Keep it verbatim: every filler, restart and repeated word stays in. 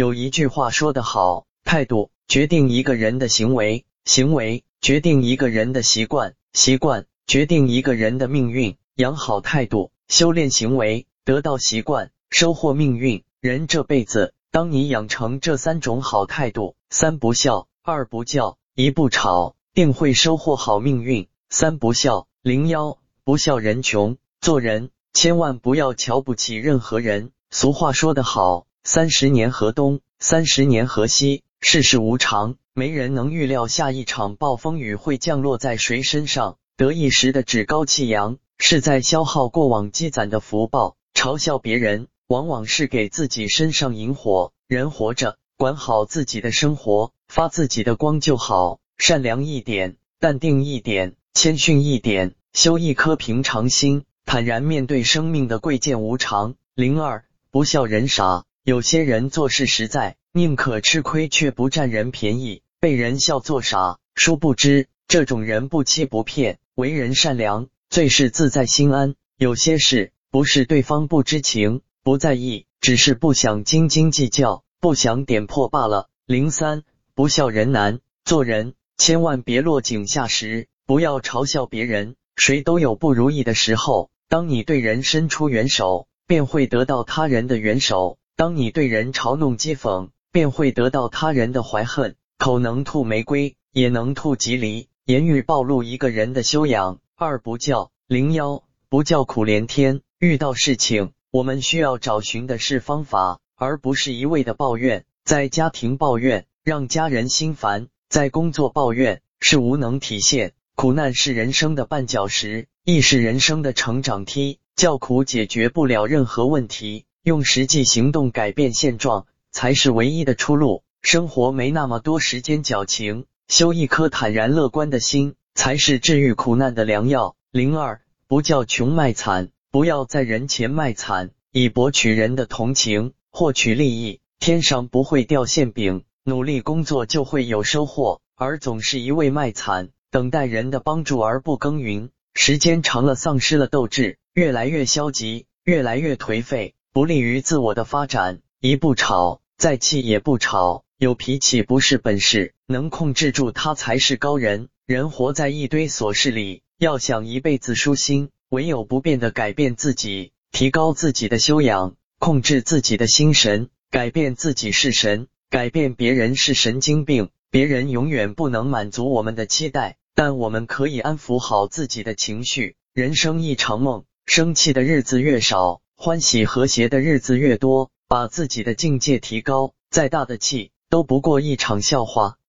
有一句话说得好，态度决定一个人的行为，行为决定一个人的习惯，习惯决定一个人的命运。养好态度，修炼行为，得到习惯，收获命运。人这辈子，当你养成这三种好态度，三不笑，二不叫，一不吵，定会收获好命运。三不笑，零幺，不笑人穷。做人千万不要瞧不起任何人。俗话说得好，三十年河东，三十年河西，世事无常，没人能预料下一场暴风雨会降落在谁身上。得意时的趾高气扬，是在消耗过往积攒的福报。嘲笑别人，往往是给自己身上引火。人活着，管好自己的生活，发自己的光就好。善良一点，淡定一点，谦逊一点，修一颗平常心，坦然面对生命的贵贱无常。零二，不笑人傻。有些人做事实在，宁可吃亏却不占人便宜，被人笑作傻。殊不知这种人不欺不骗，为人善良，最是自在心安。有些事不是对方不知情不在意，只是不想斤斤计较，不想点破罢了。零三，不笑人难。做人千万别落井下石，不要嘲笑别人。谁都有不如意的时候，当你对人伸出援手，便会得到他人的援手。当你对人嘲弄讥讽，便会得到他人的怀恨。口能吐玫瑰，也能吐吉藜。言语暴露一个人的修养。二不叫，零幺，不叫苦连天。遇到事情，我们需要找寻的是方法，而不是一味的抱怨。在家庭抱怨，让家人心烦；在工作抱怨，是无能体现。苦难是人生的绊脚石，亦是人生的成长梯。叫苦解决不了任何问题，用实际行动改变现状才是唯一的出路。生活没那么多时间矫情，修一颗坦然乐观的心，才是治愈苦难的良药。零二，不叫穷卖惨。不要在人前卖惨，以博取人的同情，获取利益。天上不会掉馅饼，努力工作就会有收获，而总是一味卖惨，等待人的帮助而不耕耘，时间长了丧失了斗志，越来越消极，越来越颓废，不利于自我的发展。一不吵，再气也不吵。有脾气不是本事，能控制住它才是高人。人活在一堆琐事里，要想一辈子舒心，唯有不变地改变自己，提高自己的修养，控制自己的心神。改变自己是神，改变别人是神经病。别人永远不能满足我们的期待，但我们可以安抚好自己的情绪。人生一场梦，生气的日子越少，欢喜和谐的日子越多。把自己的境界提高，再大的气都不过一场笑话。